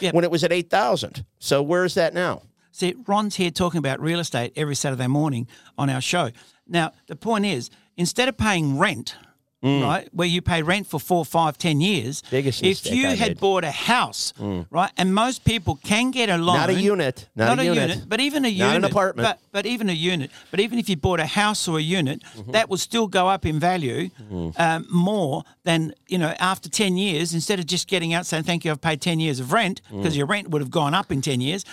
yep. when it was at eight thousand. So where is that now? See, Ron's here talking about real estate every Saturday morning on our show. Now, the point is, instead of paying rent, mm. right, where you pay rent for four, five, ten years, Biggest if you I had did. bought a house, mm. right, and most people can get a loan. Not a unit. Not, not a, a unit. unit. But even a unit. Not an apartment. But, but even a unit. But even if you bought a house or a unit, mm-hmm. that will still go up in value mm. um, more than, you know, after ten years, instead of just getting out saying, thank you, I've paid ten years of rent, because mm. your rent would have gone up in ten years.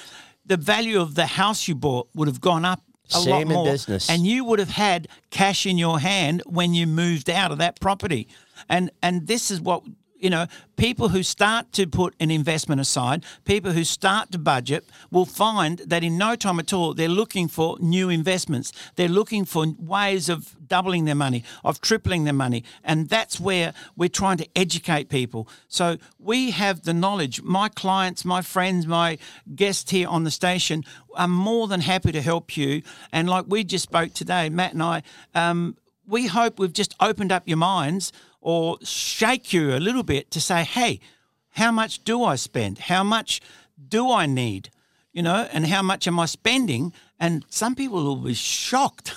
The value of the house you bought would have gone up a Same lot more, in business. And you would have had cash in your hand when you moved out of that property. And and this is what, you know, people who start to put an investment aside, people who start to budget will find that in no time at all, they're looking for new investments. They're looking for ways of doubling their money, of tripling their money. And that's where we're trying to educate people. So we have the knowledge. My clients, my friends, my guests here on the station are more than happy to help you. And like we just spoke today, Matt and I, um, we hope we've just opened up your minds or shake you a little bit to say, hey, how much do I spend? How much do I need? You know, and how much am I spending? And some people will be shocked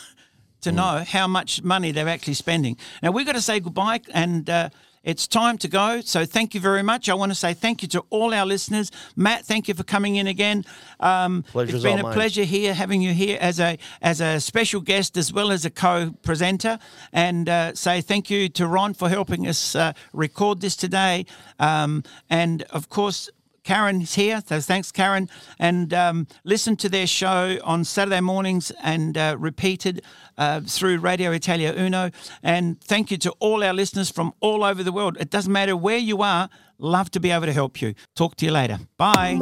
to know how much money they're actually spending. Now, we've got to say goodbye and uh, it's time to go. So thank you very much. I want to say thank you to all our listeners. Matt, thank you for coming in again. Um, it's been a mine. pleasure here having you here as a as a special guest as well as a co-presenter. And uh, say thank you to Ron for helping us uh, record this today. Um, and, of course, Karen's here, so thanks, Karen. And um, listen to their show on Saturday mornings and uh, repeated uh, through Radio Italia Uno. And thank you to all our listeners from all over the world. It doesn't matter where you are, love to be able to help you. Talk to you later. Bye.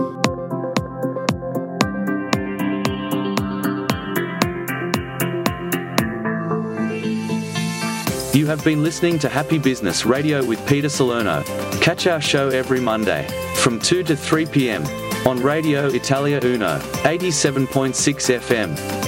You have been listening to Happy Business Radio with Peter Salerno. Catch our show every Monday from two to three p.m. on Radio Italia Uno, eighty-seven point six F M.